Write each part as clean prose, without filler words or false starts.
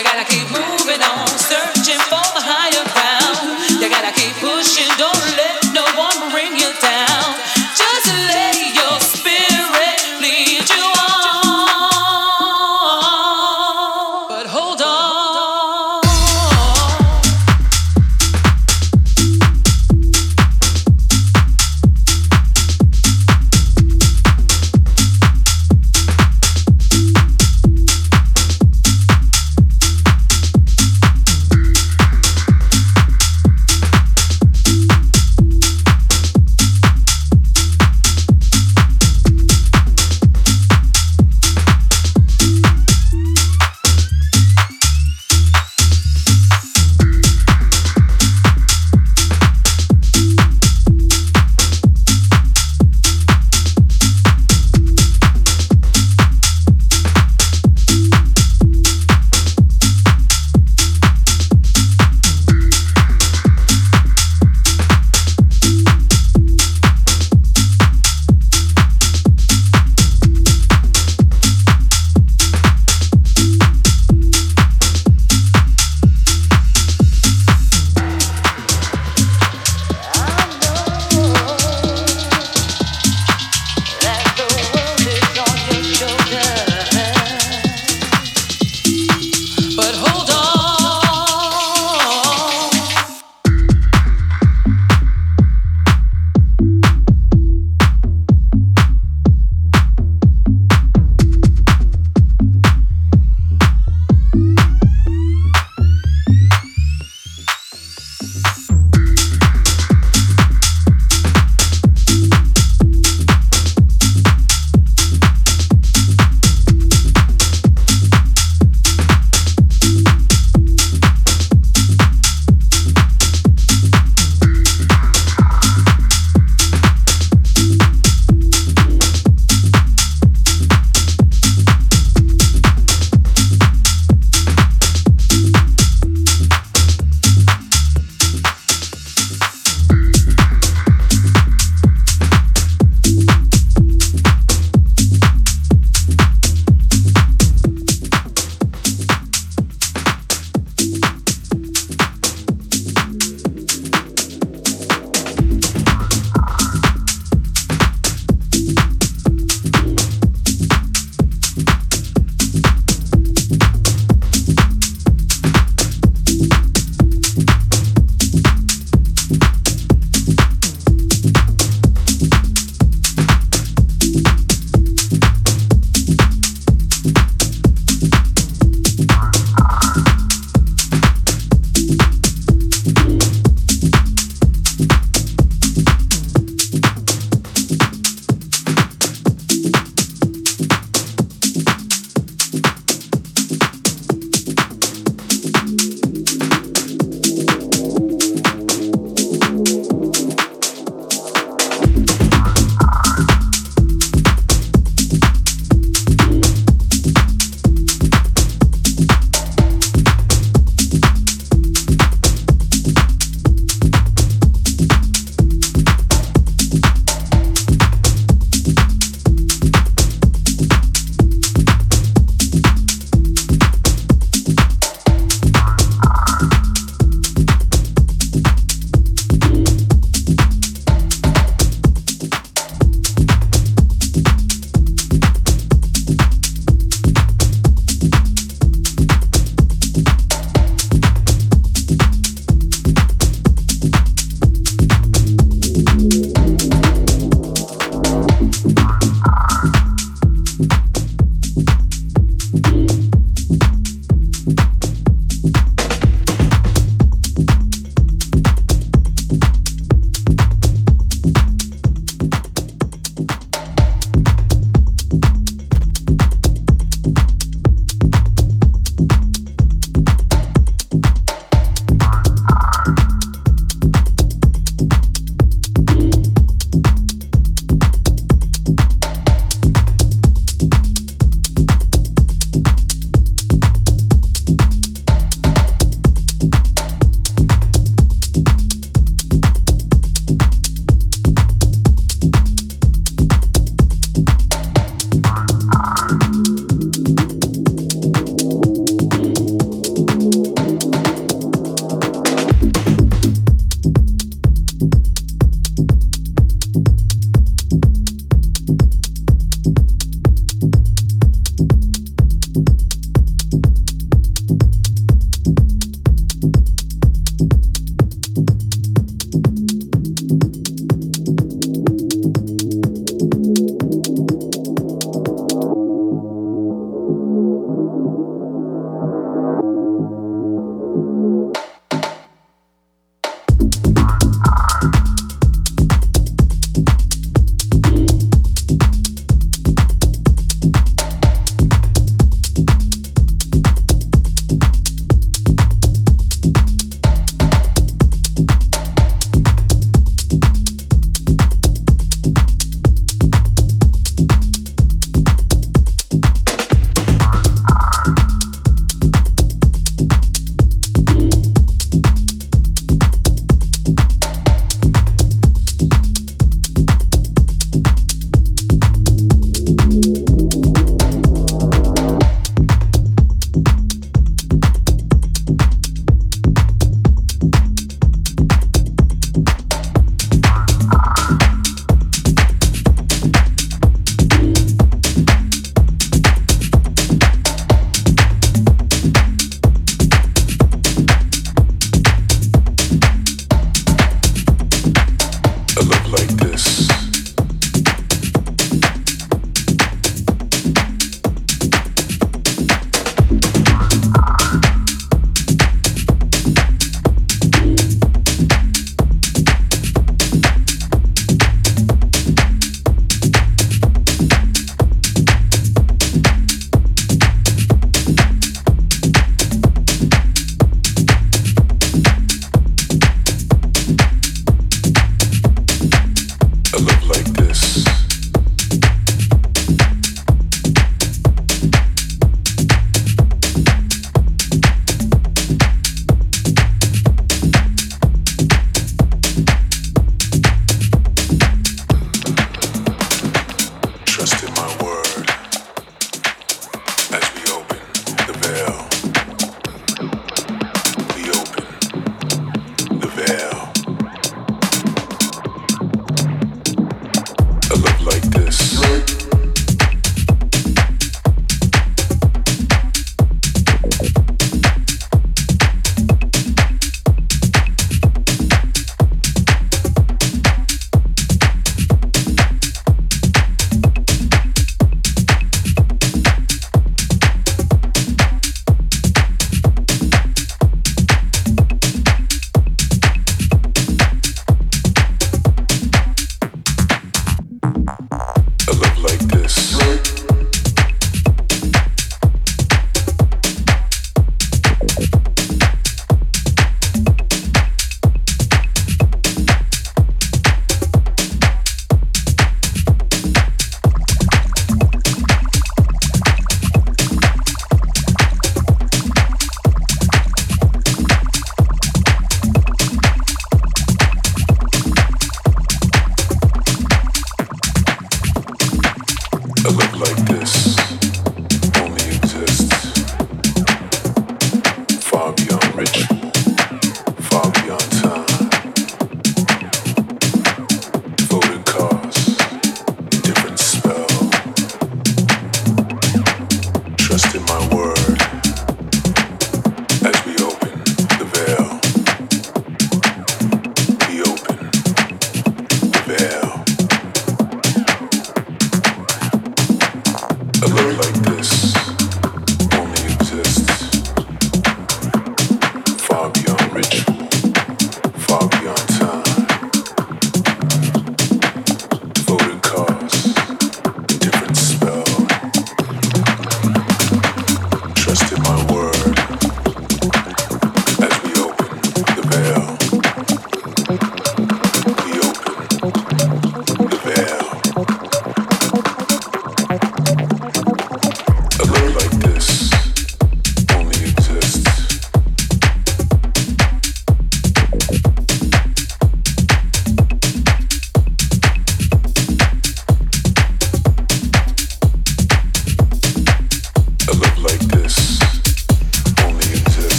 You gotta keep moving on, searching for the higher ground. You gotta keep pushing, don't let no one bring you down. Just let your spirit lead you on. But hold on.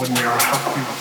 when we are happy.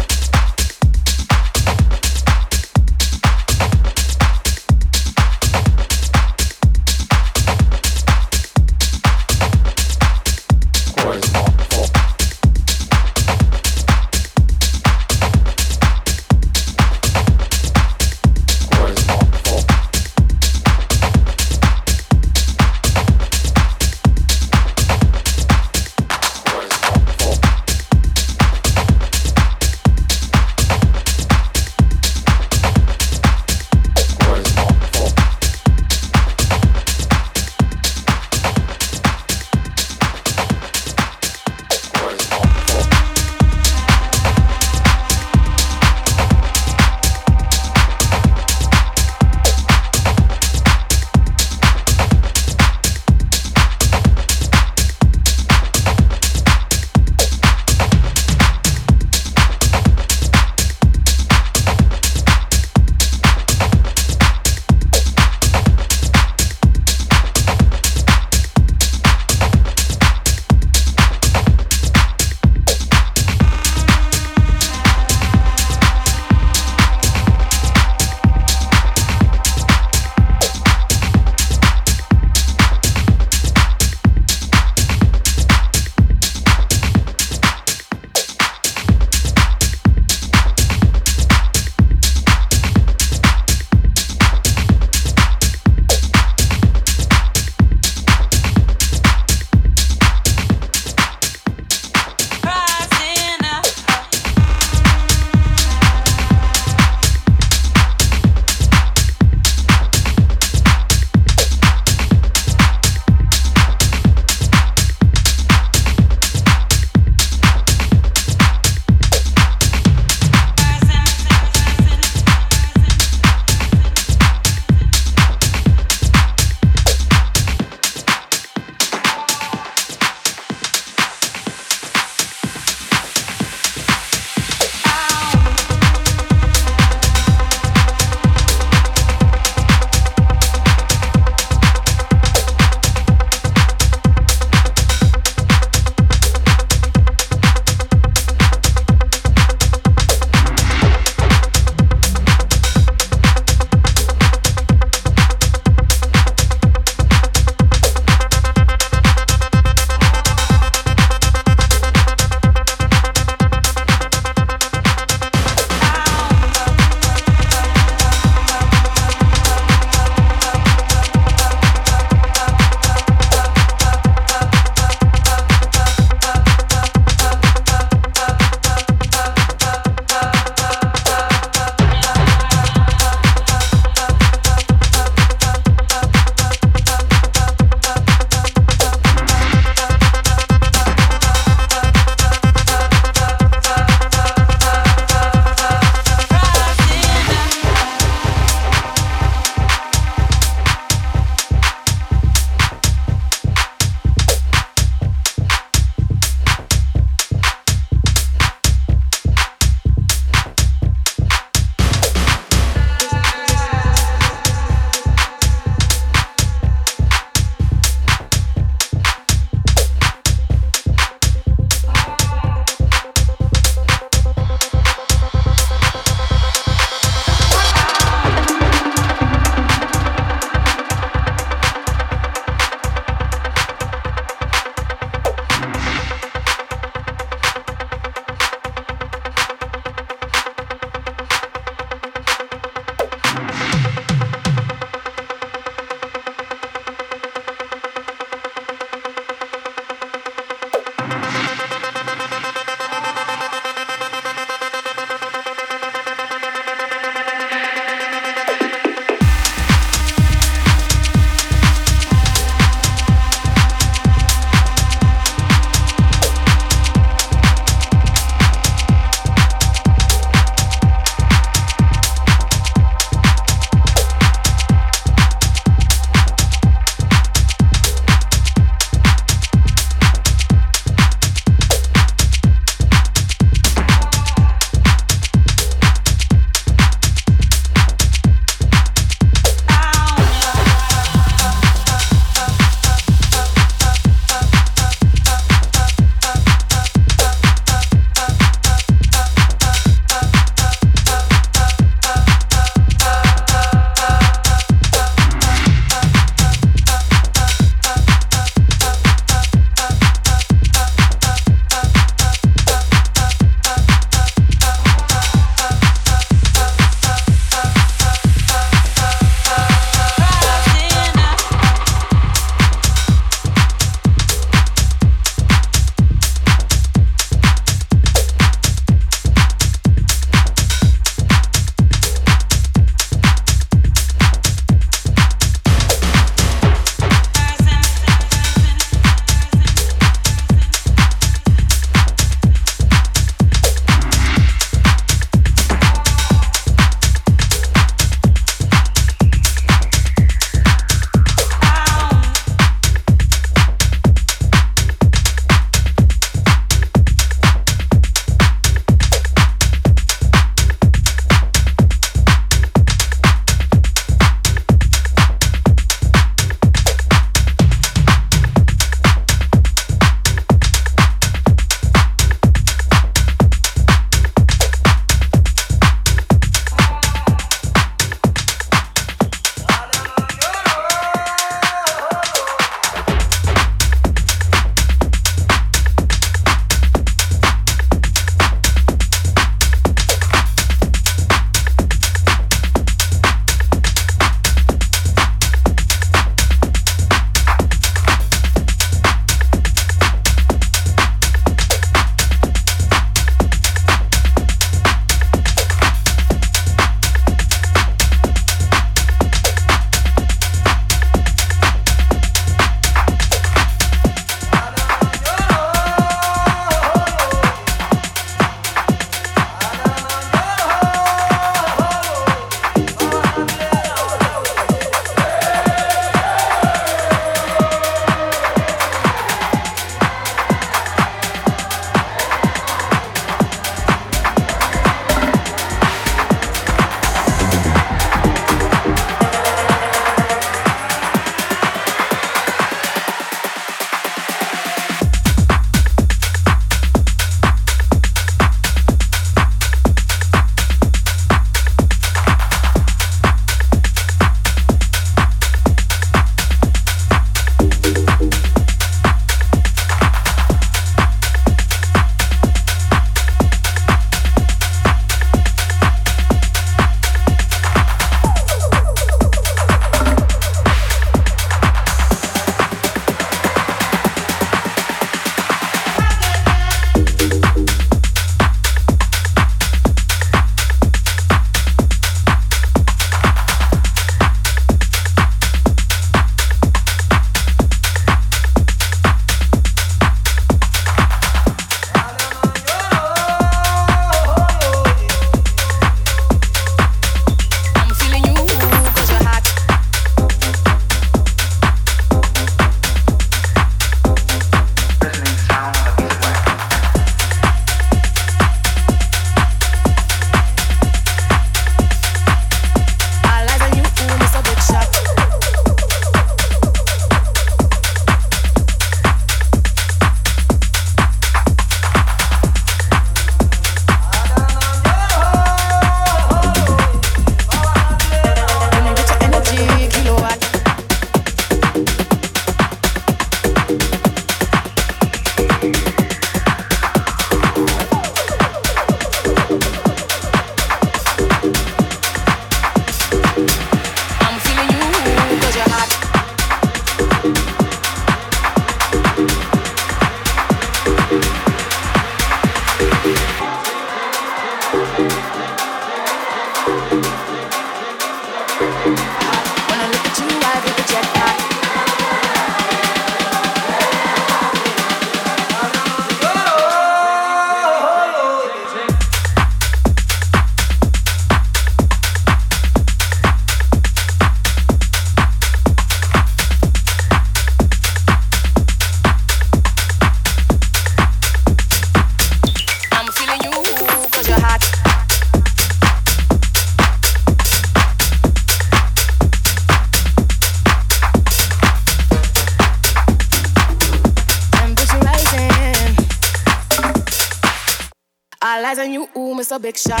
All eyes on you, ooh, Mr. Big Shot.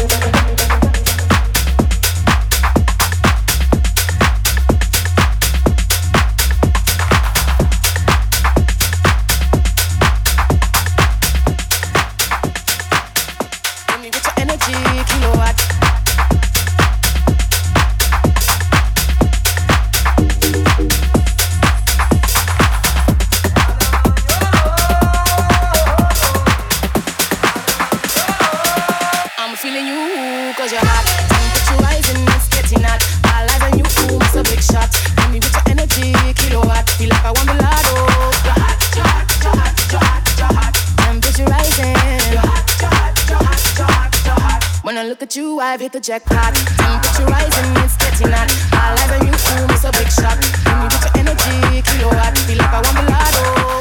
I've hit the jackpot. Temperature rising, it's getting hot. All eyes on you, ooh, it's a big shot. Give me your energy, kilowatt. Feel like I want Milano.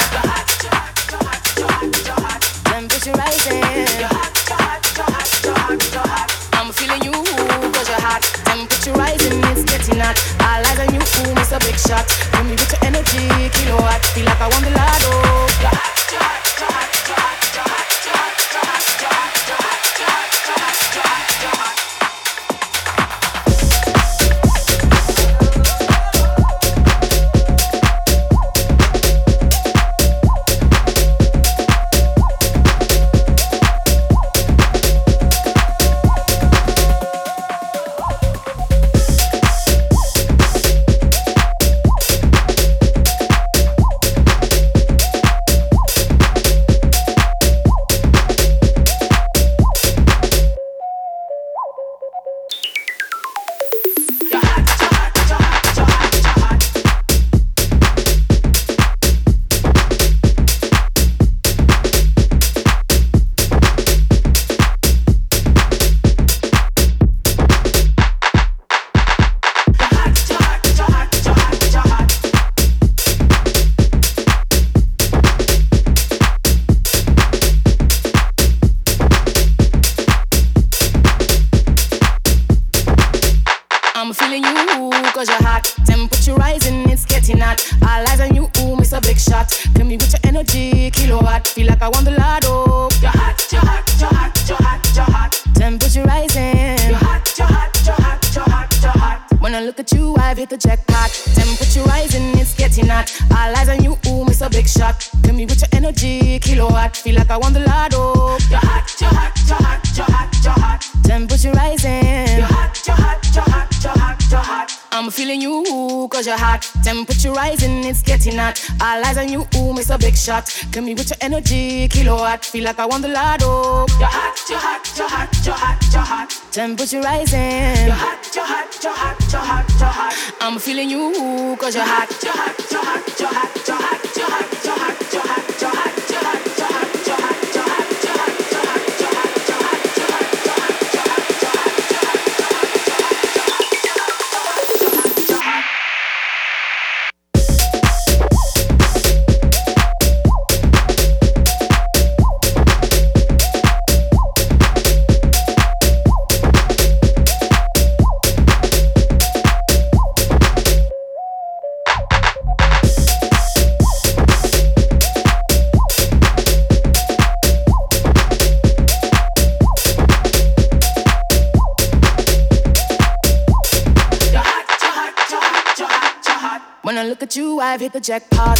Temperature rising. I'm feeling you, 'cause you're hot. Temperature rising, it's getting hot. All eyes on you, ooh, it's a big shot. Give me your energy, kilowatt. Feel like I want Milano. All eyes on you, ooh, Mr. Big Shot. Give me with your energy, kilowatt. Feel like I want the lotto. You're hot, you're hot, you're hot, you're hot, you're hot. Temperature rising. You're hot, you're hot, you're hot, you're hot, you're hot. I'm feeling you, 'cause you're hot, you're hot, you're hot, you're hot, you're hot, you're hot, you're hot, you're hot, you're hot, you're hot, you're hot, you're hot, you're hot, you're hot, you're hot, you're hot, you're hot, you're hot, you're hot. Look at you, I've hit the jackpot.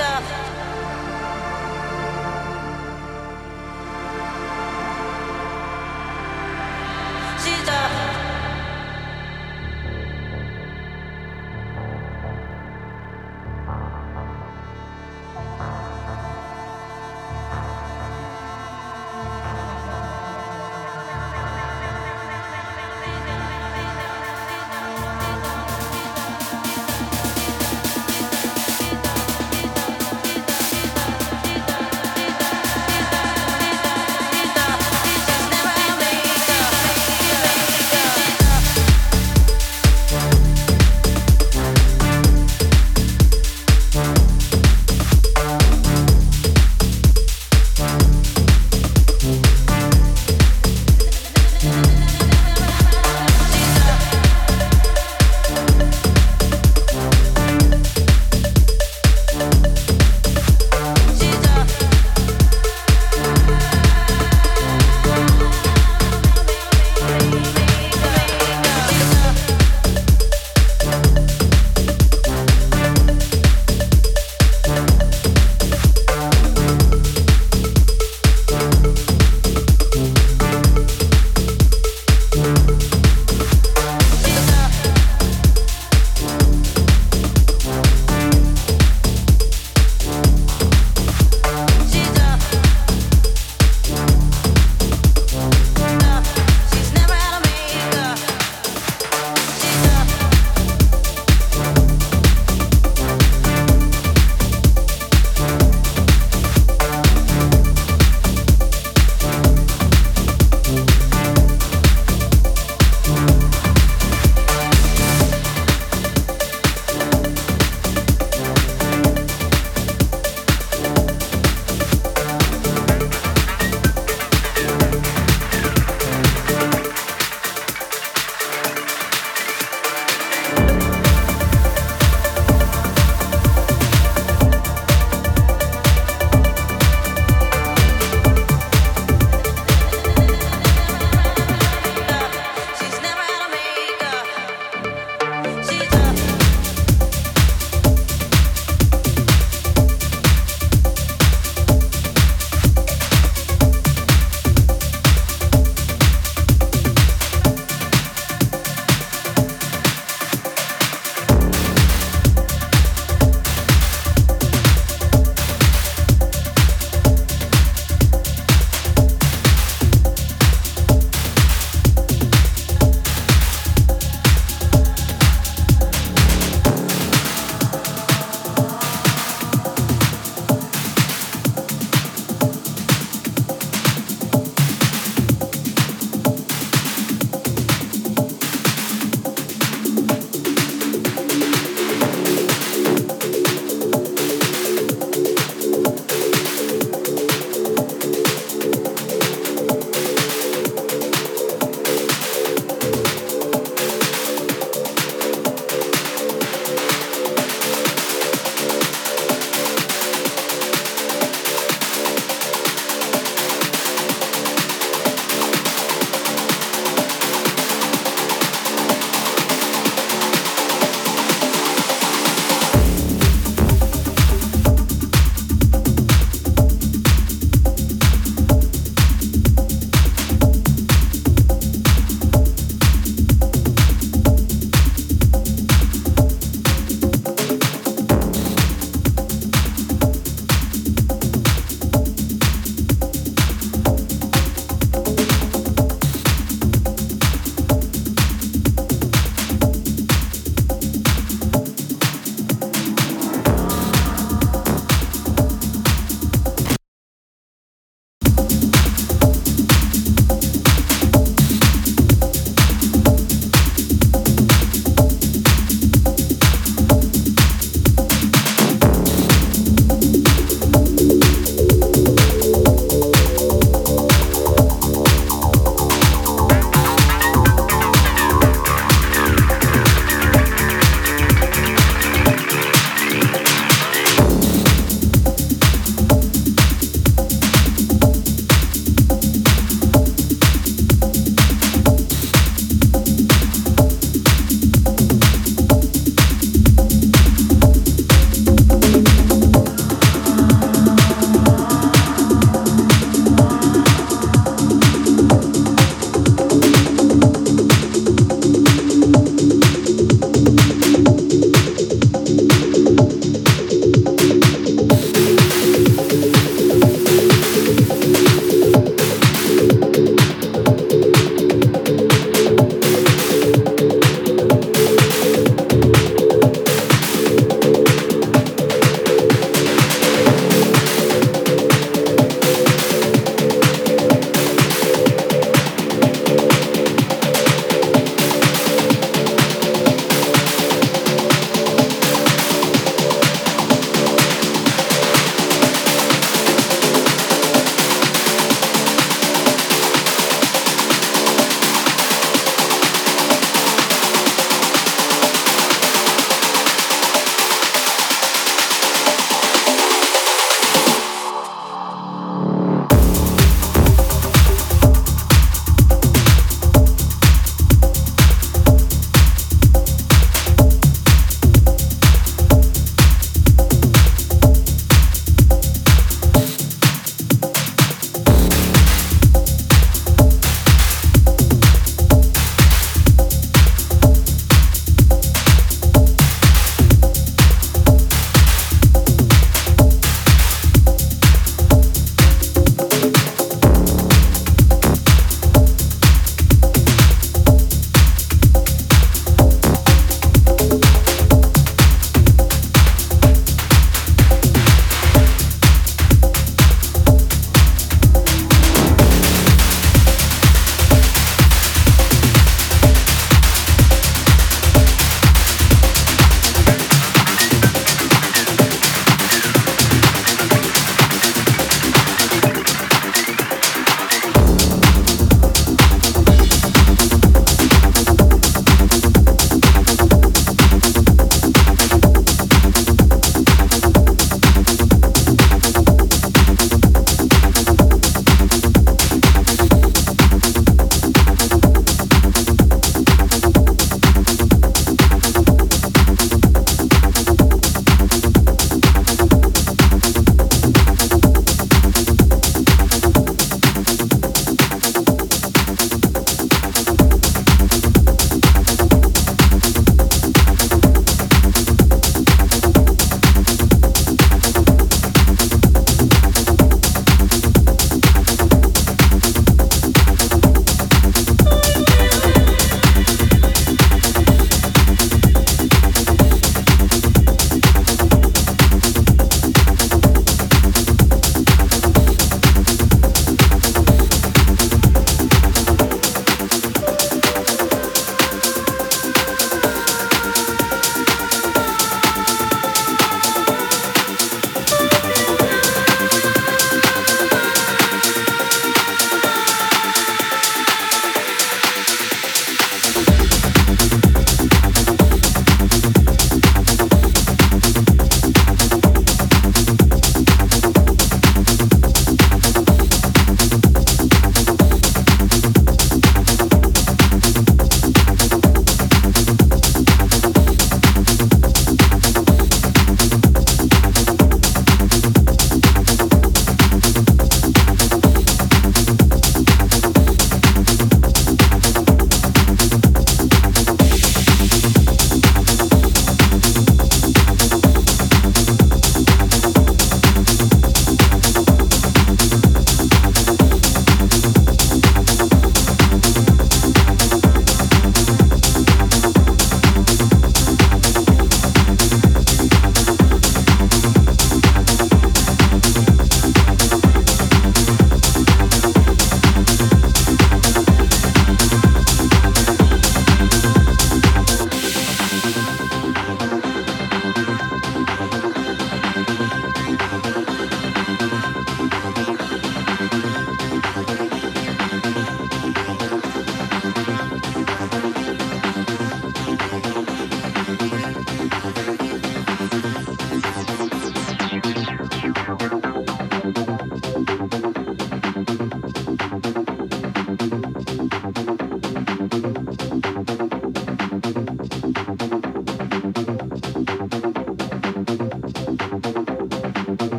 up. She's up.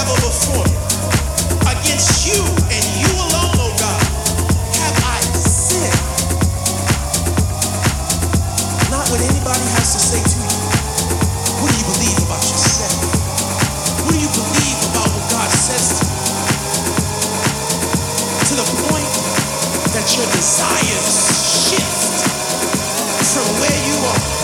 ever before. Against you and you alone, oh God, have I sinned. Not what anybody has to say to you. What do you believe about yourself? What do you believe about what God says to you? To the point that your desires shift from where you are.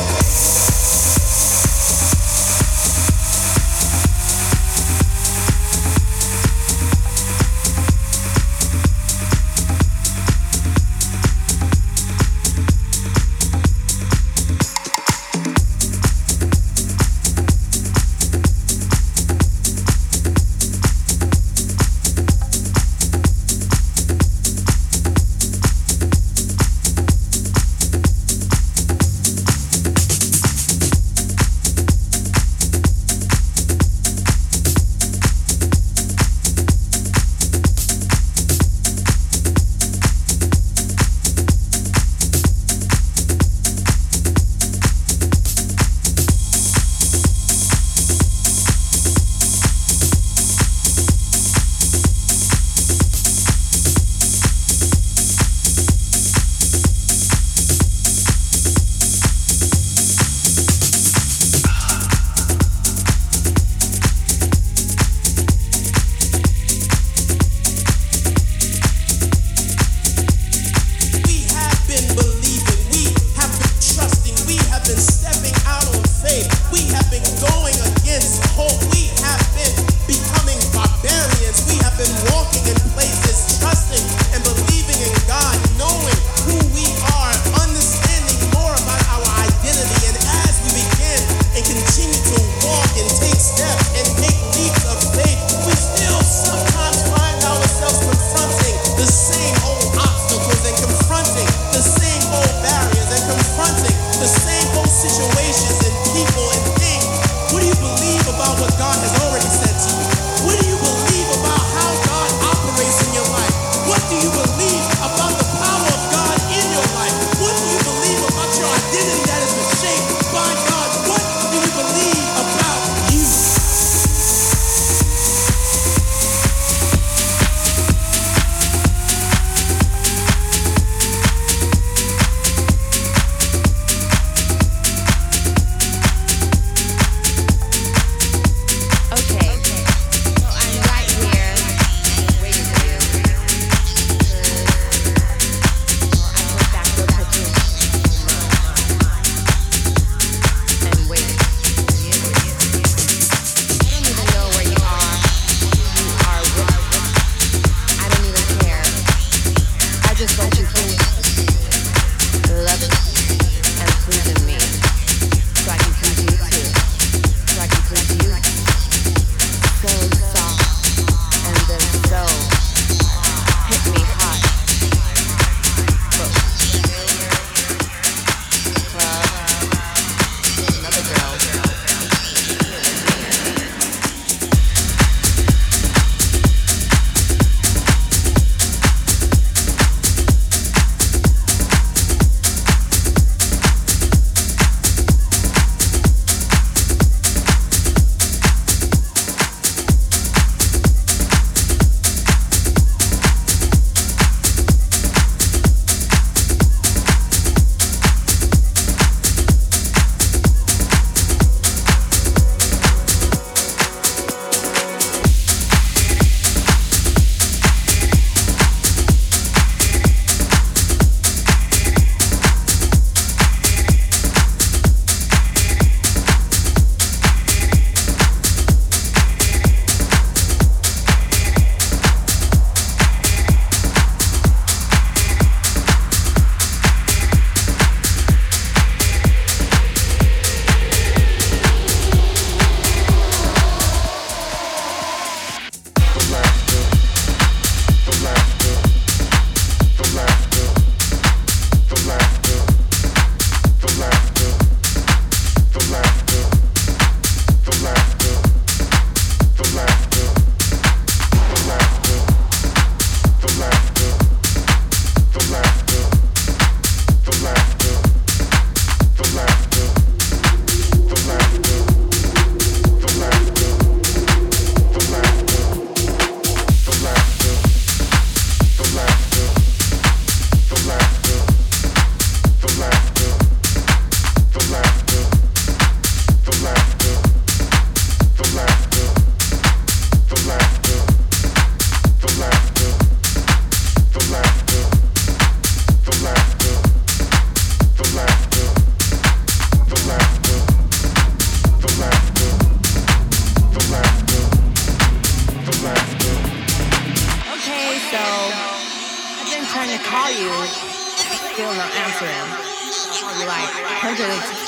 call you, still not answering. I'll call you like hundreds,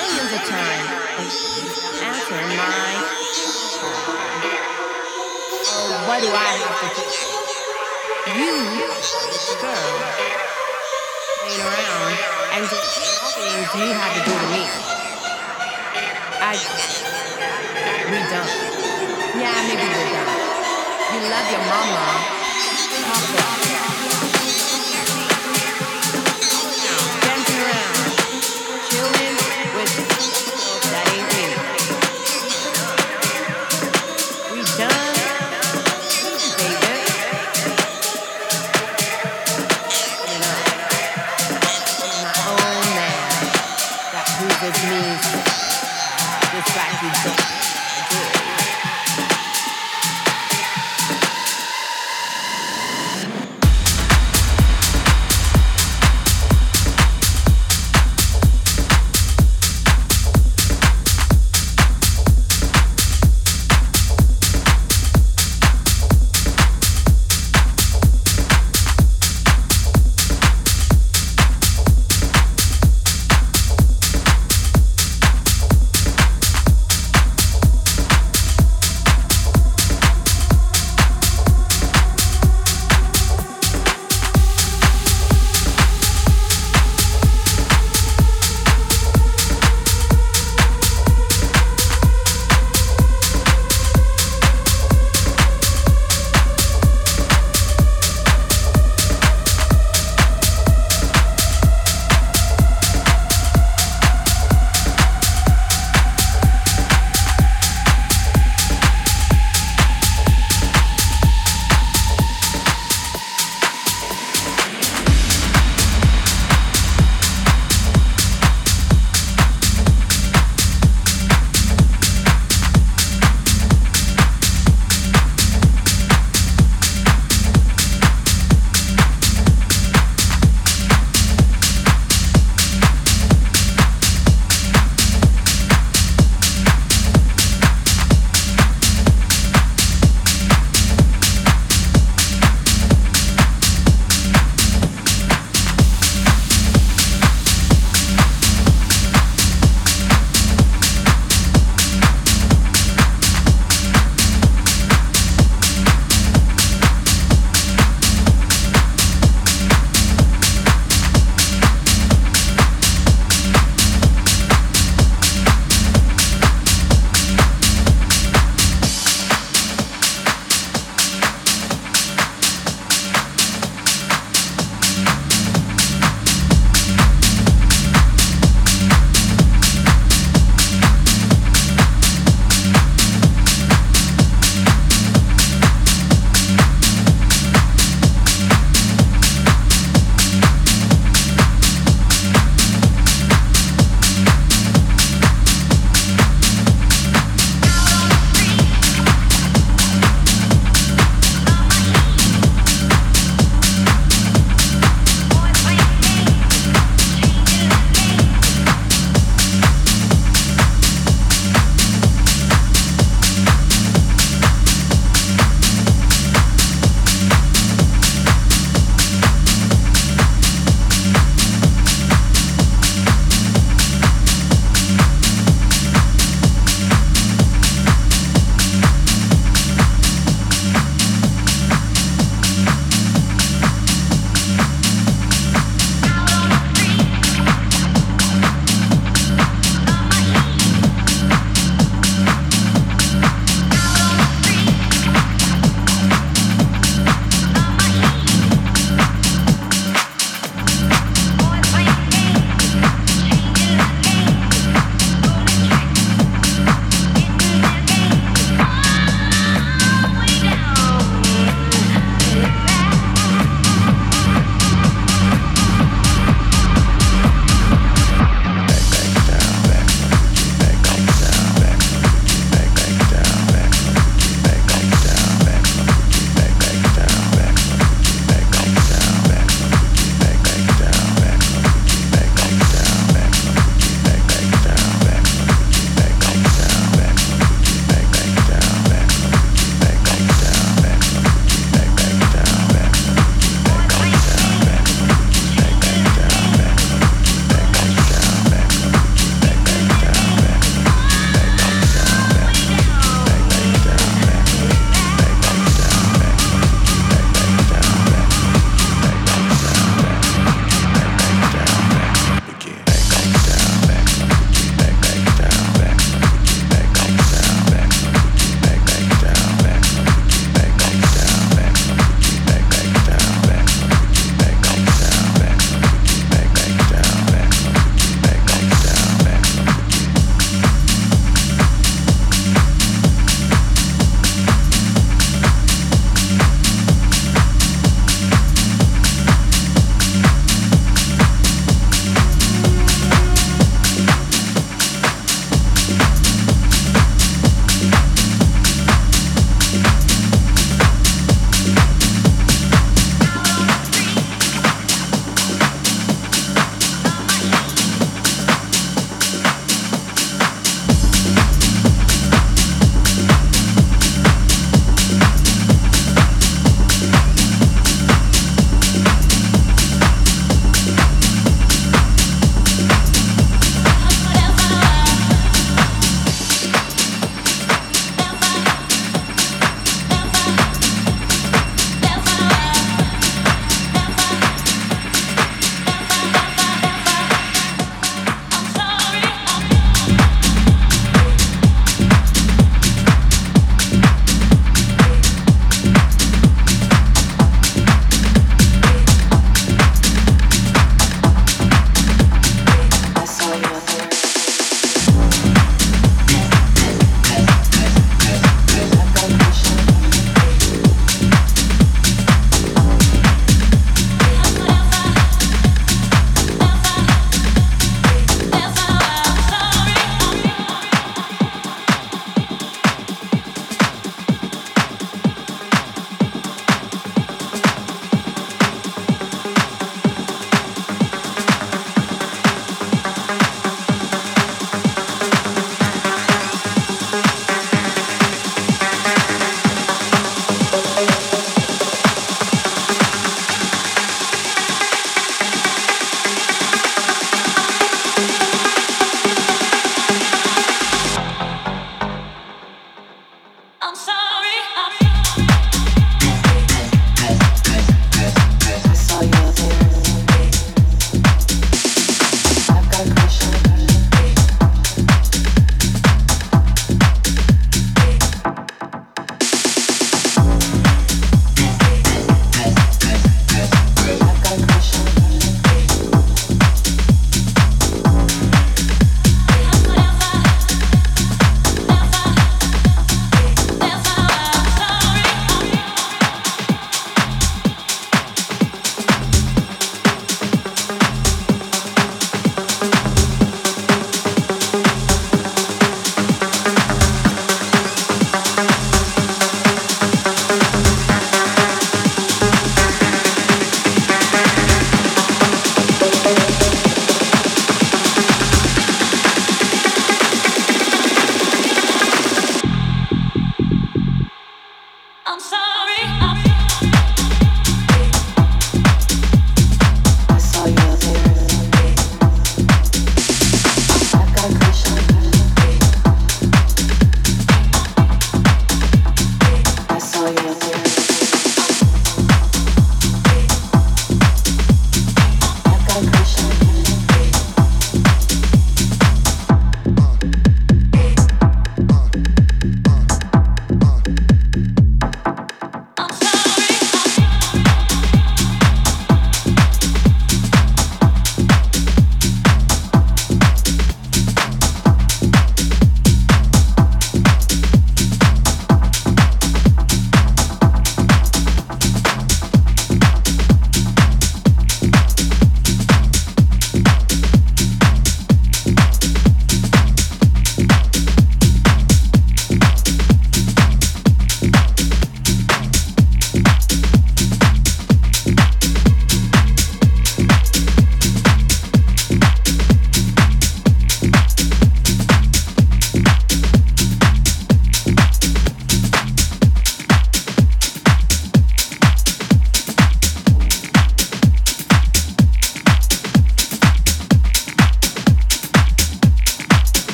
millions of times, and answer my phone. So what do I have to do? You, girl, playing around and just things you have to do to me. We done. Yeah, maybe we're done. You love your mama. Dancing around, chilling with that ain't me. We done, baby. You know, my own man that proves me just like you don't do it.